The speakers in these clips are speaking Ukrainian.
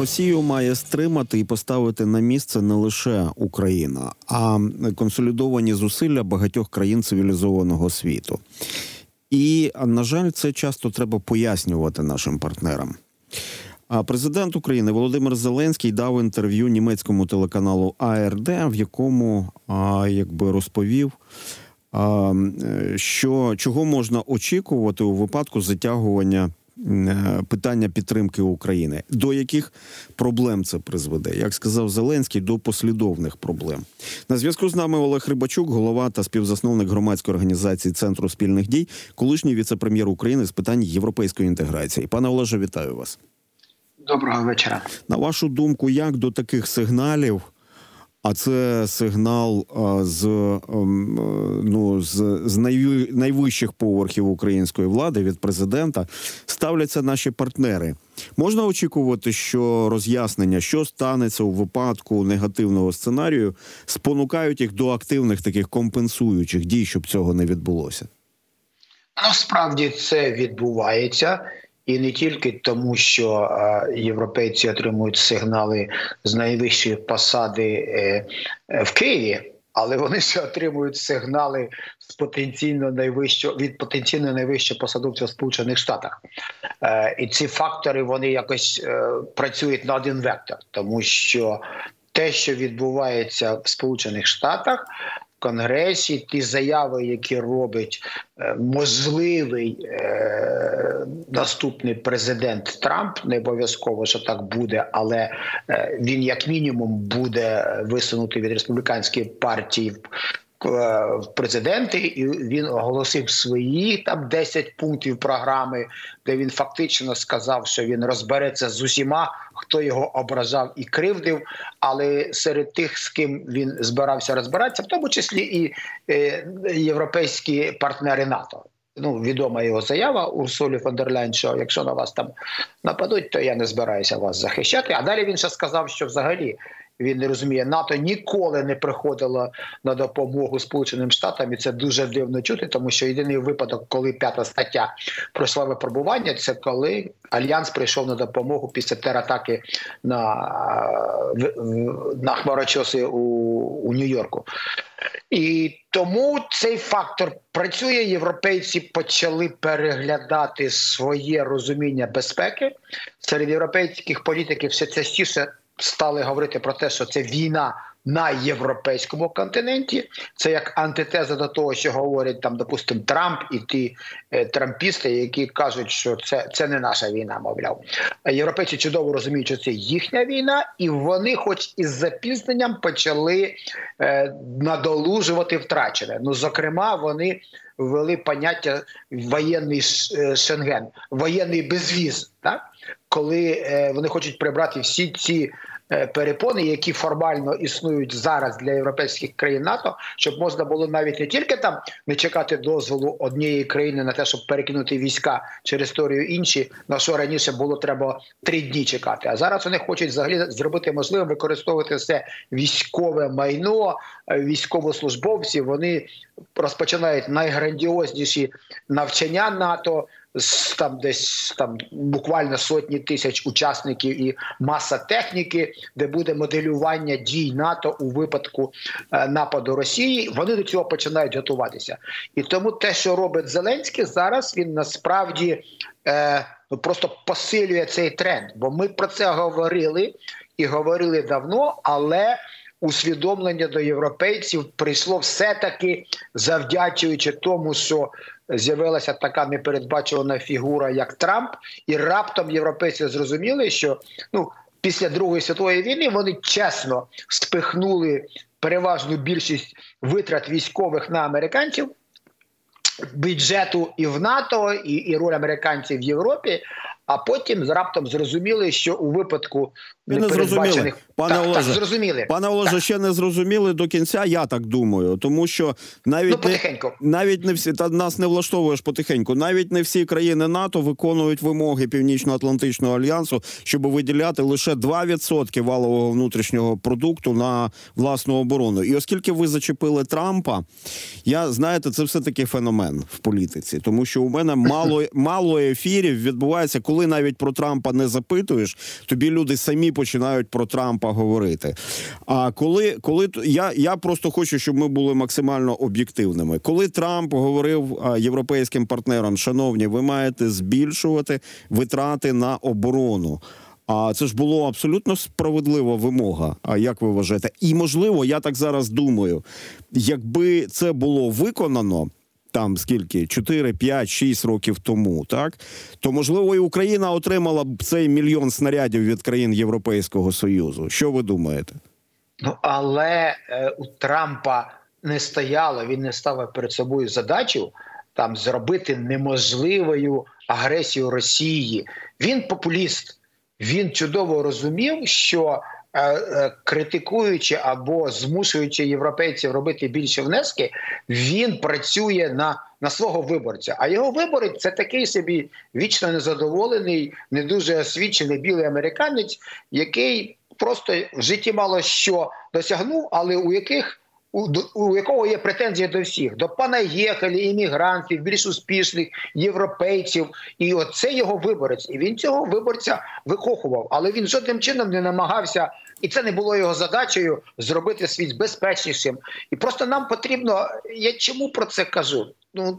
Росію має стримати і поставити на місце не лише Україна, а консолідовані зусилля багатьох країн цивілізованого світу. І, на жаль, це часто треба пояснювати нашим партнерам. А президент України Володимир Зеленський дав інтерв'ю німецькому телеканалу ARD, в якому розповів, що чого можна очікувати у випадку затягування питання підтримки України, до яких проблем це призведе. Як сказав Зеленський, до послідовних проблем. На зв'язку з нами Олег Рибачук, голова та співзасновник громадської організації «Центру спільних дій», колишній віце-прем'єр України з питань європейської інтеграції. Пане Олеже, вітаю вас. Доброго вечора. На вашу думку, як до таких сигналів, а це сигнал з найвищих поверхів української влади, від президента, ставляться наші партнери? Можна очікувати, що роз'яснення, що станеться у випадку негативного сценарію, спонукають їх до активних таких компенсуючих дій, щоб цього не відбулося? Насправді це відбувається. І не тільки тому, що європейці отримують сигнали з найвищої посади в Києві, але вони ще отримують сигнали з потенційно найвищого посадовця в Сполучених Штатах. І ці фактори, вони якось працюють на один вектор, тому що те, що відбувається в Сполучених Штатах, Конгресі, ті заяви, які робить можливий наступний президент Трамп, не обов'язково, що так буде, але він як мінімум буде висунутий від республіканської партії в президенти, і він оголосив свої там 10 пунктів програми, де він фактично сказав, що він розбереться з усіма, хто його ображав і кривдив, але серед тих, з ким він збирався розбиратися, в тому числі і європейські партнери НАТО. Відома його заява Урсулі фон дер Ляєн, що якщо на вас там нападуть, то я не збираюся вас захищати. А далі він ще сказав, що взагалі він не розуміє, НАТО ніколи не приходило на допомогу Сполученим Штатам, і це дуже дивно чути, тому що єдиний випадок, коли 5-та стаття пройшла випробування, це коли Альянс прийшов на допомогу після тератаки на хмарочоси у Нью-Йорку. І тому цей фактор працює, європейці почали переглядати своє розуміння безпеки. Серед європейських політиків все частіше стали говорити про те, що це війна на європейському континенті. Це як антитеза до того, що говорять там, допустимо, Трамп і ті трампісти, які кажуть, що це не наша війна, мовляв. Європейці чудово розуміють, що це їхня війна, і вони, хоч із запізненням, почали надолужувати втрачене. Зокрема, вони ввели поняття воєнний Шенген, воєнний безвіз, так? Коли вони хочуть прибрати всі ці перепони, які формально існують зараз для європейських країн НАТО, щоб можна було навіть не тільки там не чекати дозволу однієї країни на те, щоб перекинути війська через територію інші, на що раніше було треба 3 дні чекати. А зараз вони хочуть взагалі зробити можливим використовувати все військове майно, військовослужбовці. Вони розпочинають найграндіозніші навчання НАТО, буквально сотні тисяч учасників і маса техніки, де буде моделювання дій НАТО у випадку нападу Росії. Вони до цього починають готуватися. І тому те, що робить Зеленський зараз, він насправді просто посилює цей тренд. Бо ми про це говорили і говорили давно, але усвідомлення до європейців прийшло все-таки завдячуючи тому, що з'явилася така непередбачувана фігура, як Трамп, і раптом європейці зрозуміли, що після Другої світової війни вони чесно спихнули переважну більшість витрат військових на американців, бюджету і в НАТО, і роль американців в Європі, а потім раптом зрозуміли, що у випадку непередбачених... Пане Олеже, ще не зрозуміли до кінця, я так думаю, тому що навіть не всі, та нас не влаштовуєш потихеньку, навіть не всі країни НАТО виконують вимоги Північно-Атлантичного Альянсу, щоб виділяти лише 2% валового внутрішнього продукту на власну оборону. І оскільки ви зачепили Трампа, це все-таки феномен в політиці, тому що у мене мало ефірів відбувається, коли навіть про Трампа не запитуєш, тобі люди самі починають про Трампа говорити. А коли я просто хочу, щоб ми були максимально об'єктивними. Коли Трамп говорив європейським партнерам: шановні, ви маєте збільшувати витрати на оборону. А це ж було абсолютно справедлива вимога, а як ви вважаєте? І, можливо, я так зараз думаю, якби це було виконано, там скільки, 4, 5, 6 років тому, так? То, можливо, і Україна отримала б цей 1 мільйон снарядів від країн Європейського Союзу. Що ви думаєте? Але у Трампа не стояло, він не ставив перед собою задачу там зробити неможливою агресію Росії. Він популіст. Він чудово розумів, що критикуючи або змушуючи європейців робити більше внески, він працює на свого виборця. А його виборець – це такий собі вічно незадоволений, не дуже освічений білий американець, який просто в житті мало що досягнув, але у якого є претензії до всіх, до пана Єхелі, іммігрантів, більш успішних, європейців. І оце його виборець. І він цього виборця викохував. Але він жодним чином не намагався, і це не було його задачею, зробити світ безпечнішим. І просто нам потрібно, я чому про це кажу?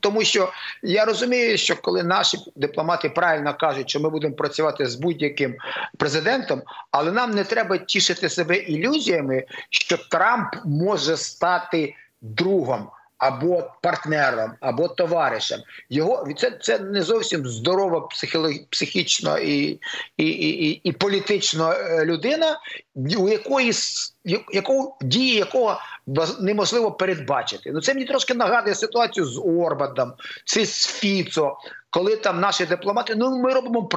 Тому що я розумію, що коли наші дипломати правильно кажуть, що ми будемо працювати з будь-яким президентом, але нам не треба тішити себе ілюзіями, що Трамп може стати другом або партнером, або товаришем. Це не зовсім здорова психічно і політично людина, дії якого неможливо передбачити. Це мені трошки нагадує ситуацію з Орбаном, це з Фіцо, коли там наші дипломати, ми робимо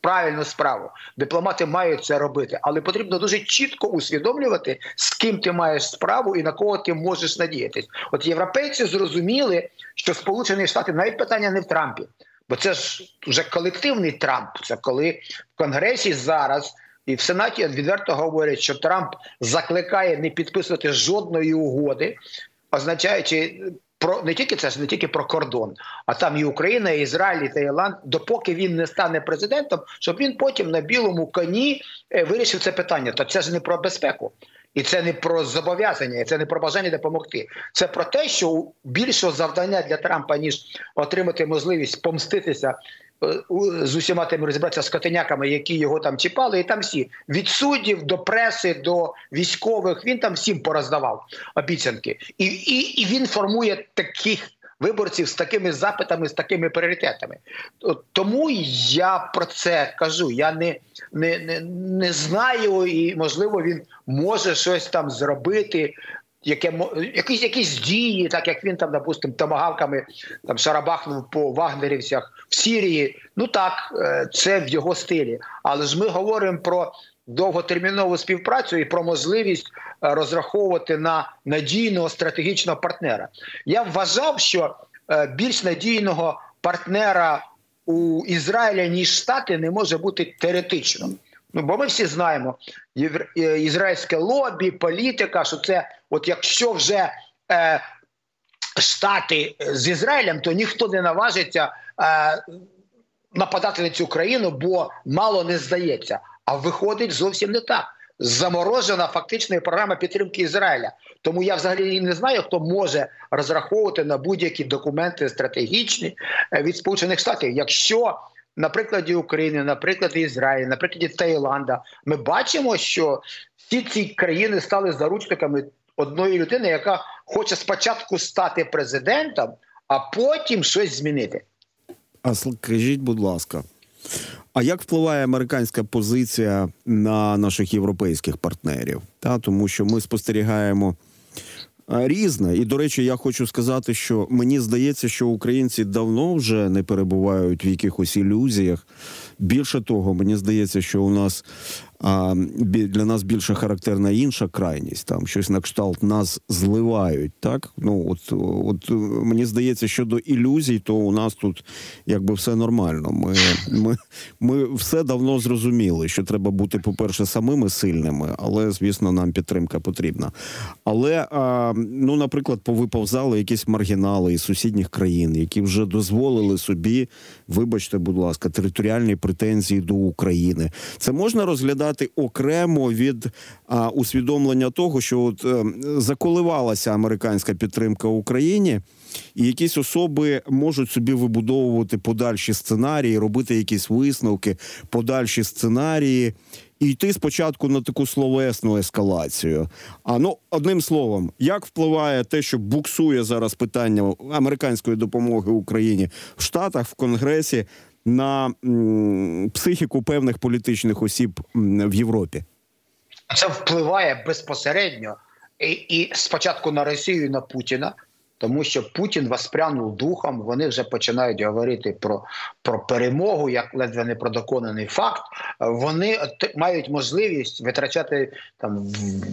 правильну справу. Дипломати мають це робити, але потрібно дуже чітко усвідомлювати, з ким ти маєш справу і на кого ти можеш надіятись. От європейці зрозуміли, що Сполучені Штати, навіть питання не в Трампі, бо це ж вже колективний Трамп, це коли в Конгресі зараз і в Сенаті відверто говорять, що Трамп закликає не підписувати жодної угоди, означаючи не тільки про кордон, а там і Україна, і Ізраїль, і Таїланд, допоки він не стане президентом, щоб він потім на білому коні вирішив це питання. Та це ж не про безпеку. І це не про зобов'язання, і це не про бажання допомогти. Це про те, що більшого завдання для Трампа, ніж отримати можливість помститися з усіма тими, розібратися з котеняками, які його там чіпали, і там всі. Від суддів до преси, до військових, він там всім пороздавав обіцянки. І він формує таких виборців з такими запитами, з такими пріоритетами. Тому я про це кажу. Я не знаю, і, можливо, він може щось там зробити, якісь дії, так як він там, допустим, томагавками там шарабахнув по вагнерівцях в Сирії. Це в його стилі. Але ж ми говоримо про довготермінову співпрацю і про можливість розраховувати на надійного стратегічного партнера. Я вважав, що більш надійного партнера у Ізраїля, ніж Штати, не може бути теоретично. Бо ми всі знаємо, ізраїльське лобі, політика, що це, от якщо вже Штати з Ізраїлем, то ніхто не наважиться нападати на цю країну, бо мало не здається. А виходить зовсім не так. Заморожена фактично програма підтримки Ізраїля. Тому я взагалі не знаю, хто може розраховувати на будь-які документи стратегічні від Сполучених Штатів. Якщо на прикладі України, на прикладі Ізраїля, на прикладі Таїланда, ми бачимо, що всі ці країни стали заручниками одної людини, яка хоче спочатку стати президентом, а потім щось змінити. А скажіть, будь ласка, а як впливає американська позиція на наших європейських партнерів? Тому що ми спостерігаємо різне. І, до речі, я хочу сказати, що мені здається, що українці давно вже не перебувають в якихось ілюзіях. Більше того, мені здається, що у нас А для нас більше характерна інша крайність, там щось на кшталт нас зливають, так? Ну, от мені здається, щодо ілюзій, то у нас тут якби все нормально. Ми все давно зрозуміли, що треба бути, по-перше, самими сильними, але, звісно, нам підтримка потрібна. Але, ну, наприклад, повиповзали якісь маргінали із сусідніх країн, які вже дозволили собі, вибачте, будь ласка, територіальні претензії до України. Це можна розглядати окремо від усвідомлення того, що заколивалася американська підтримка Україні, і якісь особи можуть собі вибудовувати подальші сценарії, робити якісь висновки, подальші сценарії, і йти спочатку на таку словесну ескалацію. Одним словом, як впливає те, що буксує зараз питання американської допомоги Україні в Штатах, в Конгресі, на психіку певних політичних осіб в Європі? Це впливає безпосередньо і спочатку на Росію, і на Путіна, тому що Путін воспрянув духом, вони вже починають говорити про перемогу, як ледве не про доконаний факт. Вони мають можливість витрачати там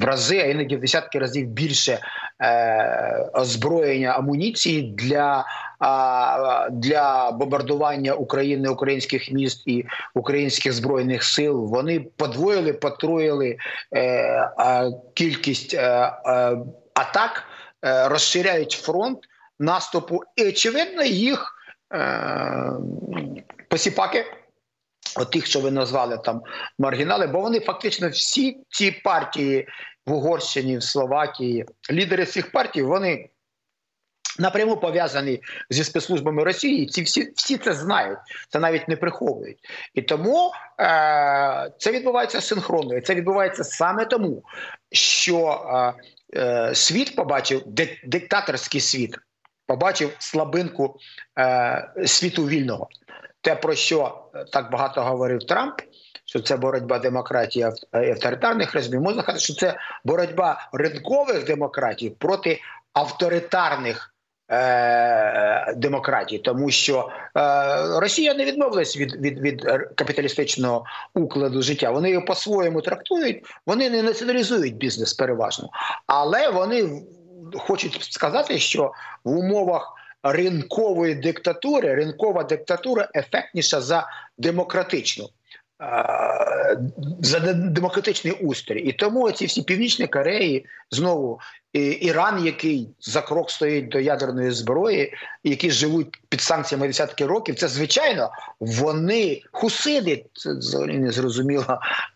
в рази, а іноді в десятки разів більше озброєння, амуніції для бомбардування України, українських міст і українських збройних сил. Вони подвоїли, потроїли кількість атак, розширяють фронт наступу. І, очевидно, їх посіпаки, тих, що ви назвали там маргінали, бо вони фактично всі ці партії в Угорщині, в Словакії, лідери цих партій, вони напряму пов'язані зі спецслужбами Росії, всі це знають, це навіть не приховують. І тому це відбувається синхронно, і це відбувається саме тому, що світ побачив, диктаторський світ побачив слабинку світу вільного. Те, про що так багато говорив Трамп, що це боротьба демократії і авторитарних режимів, можна сказати, що це боротьба ринкових демократій проти авторитарних демократії, тому що Росія не відмовилась від капіталістичного укладу життя. Вони його по-своєму трактують, вони не націоналізують бізнес переважно. Але вони хочуть сказати, що в умовах ринкової диктатури, ринкова диктатура ефектніша за демократичну, за демократичний устрій. І тому ці всі Північні Кореї, знову Іран, який за крок стоїть до ядерної зброї, які живуть під санкціями десятки років, це, звичайно, вони хусиди, це взагалі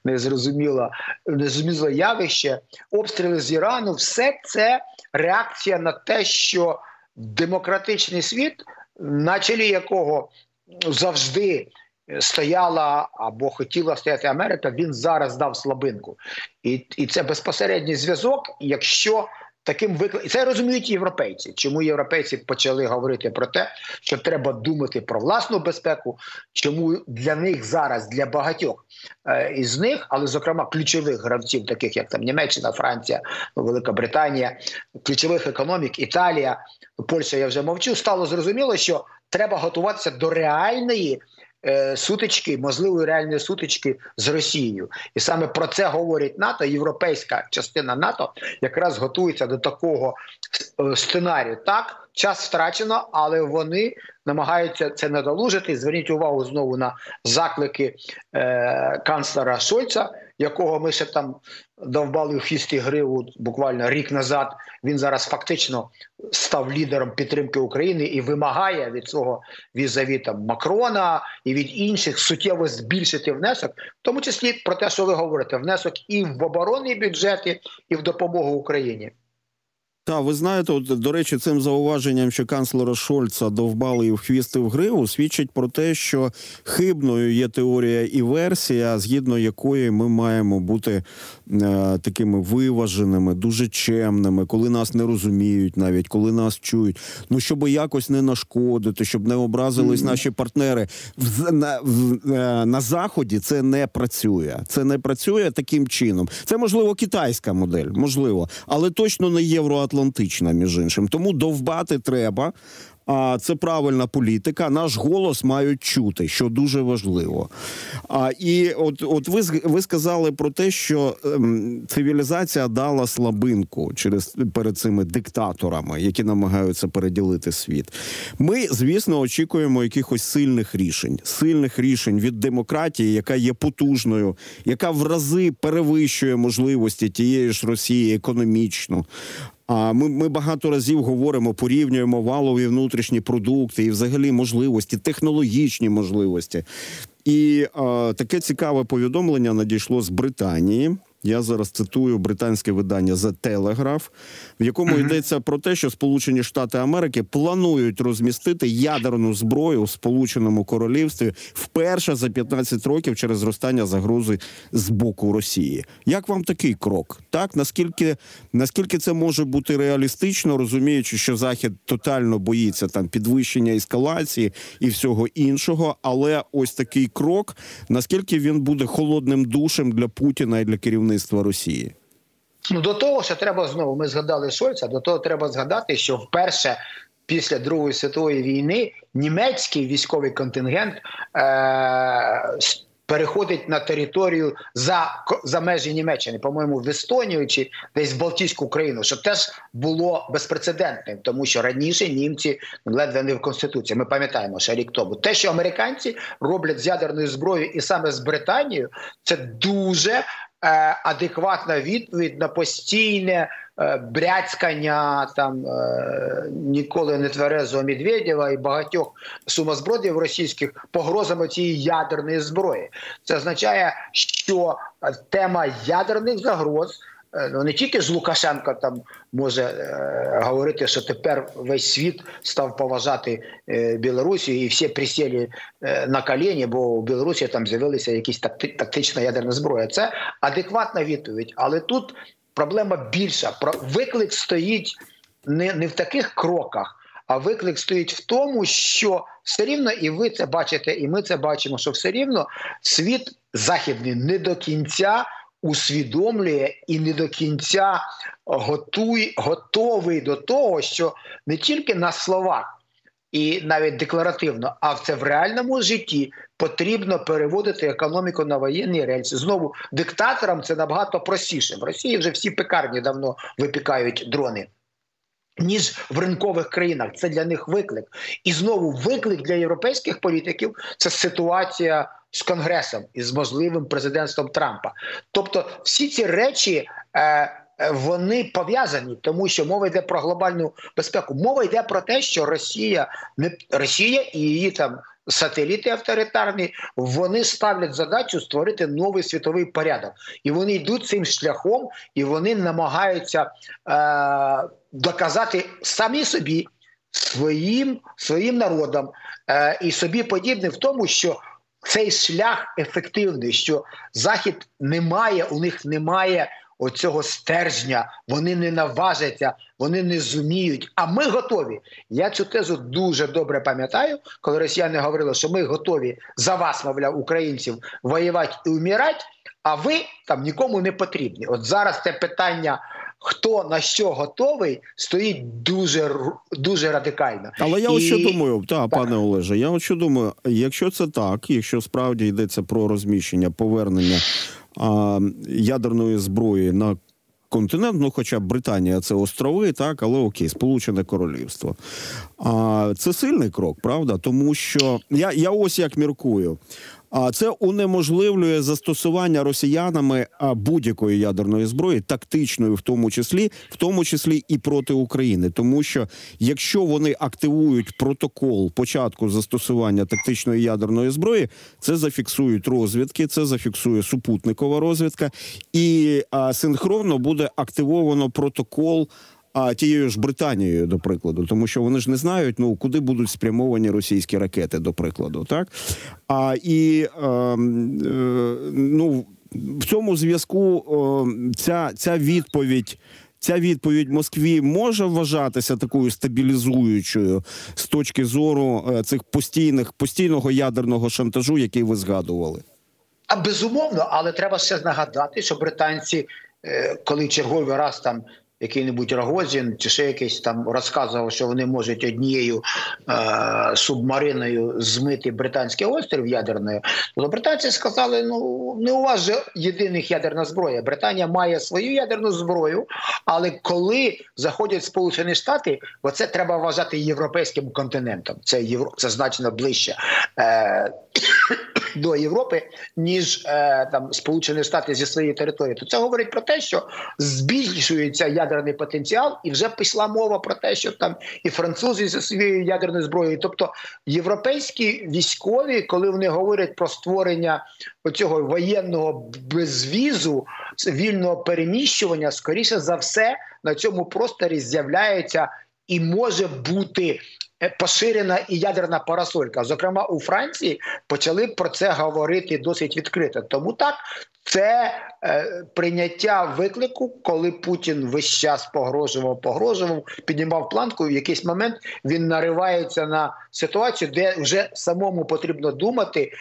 незрозуміле явище, обстріли з Ірану, все це реакція на те, що демократичний світ, на чолі якого завжди стояла або хотіла стояти Америка, він зараз дав слабинку. І це безпосередній зв'язок, якщо таким викликом... Це розуміють європейці. Чому європейці почали говорити про те, що треба думати про власну безпеку, чому для них зараз, для багатьох із них, але, зокрема, ключових гравців, таких як там Німеччина, Франція, Велика Британія, ключових економік, Італія, Польща, я вже мовчу, стало зрозуміло, що треба готуватися до реальної сутички, можливо, реальні сутички з Росією. І саме про це говорить НАТО, європейська частина НАТО якраз готується до такого сценарію. Так, час втрачено, але вони намагаються це надолужити. Зверніть увагу знову на заклики канцлера Шольца, якого ми ще там довбали в хвіст і гриву буквально рік назад. Він зараз фактично став лідером підтримки України і вимагає від свого візаві там Макрона і від інших суттєво збільшити внесок, в тому числі про те, що ви говорите, внесок і в оборонні бюджети, і в допомогу Україні. Так, ви знаєте, до речі, цим зауваженням, що канцлера Шольца довбали і в хвіст і в гриву, свідчить про те, що хибною є теорія і версія, згідно якої ми маємо бути такими виваженими, дуже чемними, коли нас не розуміють навіть, коли нас чують. Ну, щоб якось не нашкодити, щоб не образились наші партнери. На Заході це не працює. Це не працює таким чином. Це, можливо, китайська модель, можливо, але точно не євроатлантична. Північно-Атлантична, між іншим. Тому довбати треба. Це правильна політика. Наш голос мають чути, що дуже важливо. І от ви сказали про те, що цивілізація дала слабинку перед цими диктаторами, які намагаються переділити світ. Ми, звісно, очікуємо якихось сильних рішень від демократії, яка є потужною, яка в рази перевищує можливості тієї ж Росії економічно. Ми багато разів говоримо, порівнюємо валові внутрішні продукти і взагалі можливості, технологічні можливості. І таке цікаве повідомлення надійшло з Британії. Я зараз цитую британське видання The Telegraph, в якому йдеться про те, що Сполучені Штати Америки планують розмістити ядерну зброю у Сполученому Королівстві вперше за 15 років через зростання загрози з боку Росії. Як вам такий крок? Так, наскільки це може бути реалістично, розуміючи, що Захід тотально боїться там підвищення ескалації і всього іншого, але ось такий крок, наскільки він буде холодним душем для Путіна і для керівництва Росії? Ну, до того, що треба знову, ми згадали Шольца, до того треба згадати, що вперше після Другої світової війни німецький військовий контингент переходить на територію за межі Німеччини, по-моєму, в Естонію чи десь в Балтійську країну, що теж було безпрецедентним, тому що раніше німці ледве не в Конституції. Ми пам'ятаємо, що рік тому. Те, що американці роблять з ядерною зброєю і саме з Британією, це дуже адекватна відповідь на постійне бряцькання там ніколи не тверезого Медведєва і багатьох сумасбродів російських погрозами цієї ядерної зброї. Це означає, що тема ядерних загроз, ну, не тільки з Лукашенка там може говорити, що тепер весь світ став поважати Білорусі і всі присіли на коліні, бо у Білорусі там з'явилися якісь тактична ядерна зброя. Це адекватна відповідь, але тут проблема більша. Виклик стоїть не в таких кроках, а виклик стоїть в тому, що все рівно, і ви це бачите, і ми це бачимо, що все рівно світ західний не до кінця усвідомлює і не до кінця готовий до того, що не тільки на словах і навіть декларативно, а це в реальному житті потрібно переводити економіку на воєнні рельси. Знову, диктаторам це набагато простіше. В Росії вже всі пекарні давно випікають дрони, ніж в ринкових країнах. Це для них виклик. І знову виклик для європейських політиків – це ситуація з Конгресом і з можливим президентством Трампа. Тобто всі ці речі, вони пов'язані, тому що мова йде про глобальну безпеку. Мова йде про те, що Росія і її там сателіти авторитарні, вони ставлять задачу створити новий світовий порядок. І вони йдуть цим шляхом, і вони намагаються доказати самі собі, своїм народам і собі подібним в тому, що цей шлях ефективний, що Захід не має, у них немає оцього стержня, вони не наважаться, вони не зуміють, а ми готові. Я цю тезу дуже добре пам'ятаю, коли росіяни говорили, що ми готові за вас, мовляв, українців, воювати і вмирати, а ви там нікому не потрібні. От зараз це питання, хто на що готовий, стоїть дуже, дуже радикально. Але я що думаю, пане Олеже, я що думаю, якщо це так, якщо справді йдеться про розміщення, повернення ядерної зброї на континент, ну хоча Британія – це острови, так, але окей, Сполучене Королівство. Це сильний крок, правда? Тому що, я ось як міркую, це унеможливлює застосування росіянами будь-якої ядерної зброї, тактичної в тому числі і проти України. Тому що якщо вони активують протокол початку застосування тактичної ядерної зброї, це зафіксують розвідки, це зафіксує супутникова розвідка, і синхронно буде активовано протокол тією ж Британією, до прикладу, тому що вони ж не знають, ну, куди будуть спрямовані російські ракети, до прикладу, так? Ну, в цьому зв'язку ця відповідь Москві може вважатися такою стабілізуючою з точки зору цих постійного ядерного шантажу, який ви згадували? Безумовно, але треба ще нагадати, що британці, коли черговий раз там який-небудь Рогозін чи ще якийсь там розказував, що вони можуть однією субмариною змити британський острів ядерною, то британці сказали, ну не у вас же єдиних ядерна зброя. Британія має свою ядерну зброю, але коли заходять Сполучені Штати, оце треба вважати європейським континентом. Це значно ближче до Європи, ніж там Сполучені Штати зі своєї території. То це говорить про те, що збільшується ядерний потенціал, і вже пішла мова про те, що там і французи зі своєю ядерною зброєю. Тобто європейські військові, коли вони говорять про створення оцього воєнного безвізу, вільного переміщування, скоріше за все, на цьому просторі з'являється і може бути поширена і ядерна парасолька. Зокрема, у Франції почали про це говорити досить відкрито. Тому так, це прийняття виклику, коли Путін весь час погрожував, піднімав планку, в якийсь момент він наривається на ситуацію, де вже самому потрібно думати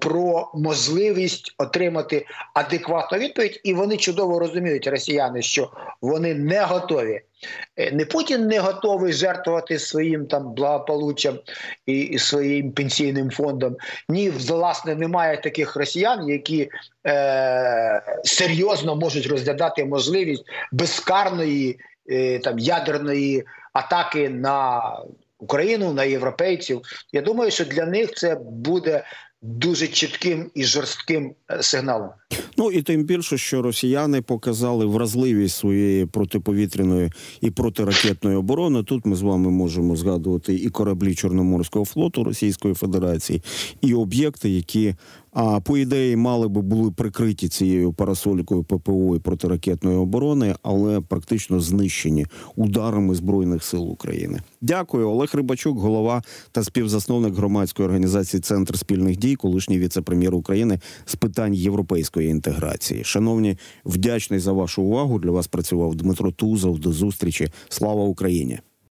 про можливість отримати адекватну відповідь. І вони чудово розуміють, росіяни, що вони не готові. Не Путін не готовий жертвувати своїм там благополуччям і своїм пенсійним фондом. Ні, власне, немає таких росіян, які серйозно можуть розглядати можливість безкарної там ядерної атаки на Україну, на європейців. Я думаю, що для них це буде дуже чітким і жорстким сигналом. Ну і тим більше, що росіяни показали вразливість своєї протиповітряної і протиракетної оборони. Тут ми з вами можемо згадувати і кораблі Чорноморського флоту Російської Федерації, і об'єкти, які, по ідеї, мали би були прикриті цією парасолькою ППО і протиракетної оборони, але практично знищені ударами Збройних сил України. Дякую. Олег Рибачук, голова та співзасновник громадської організації «Центр спільних дій», колишній віце-прем'єр України з питань європейської інтеграції. Шановні, вдячний за вашу увагу. Для вас працював Дмитро Тузов. До зустрічі. Слава Україні!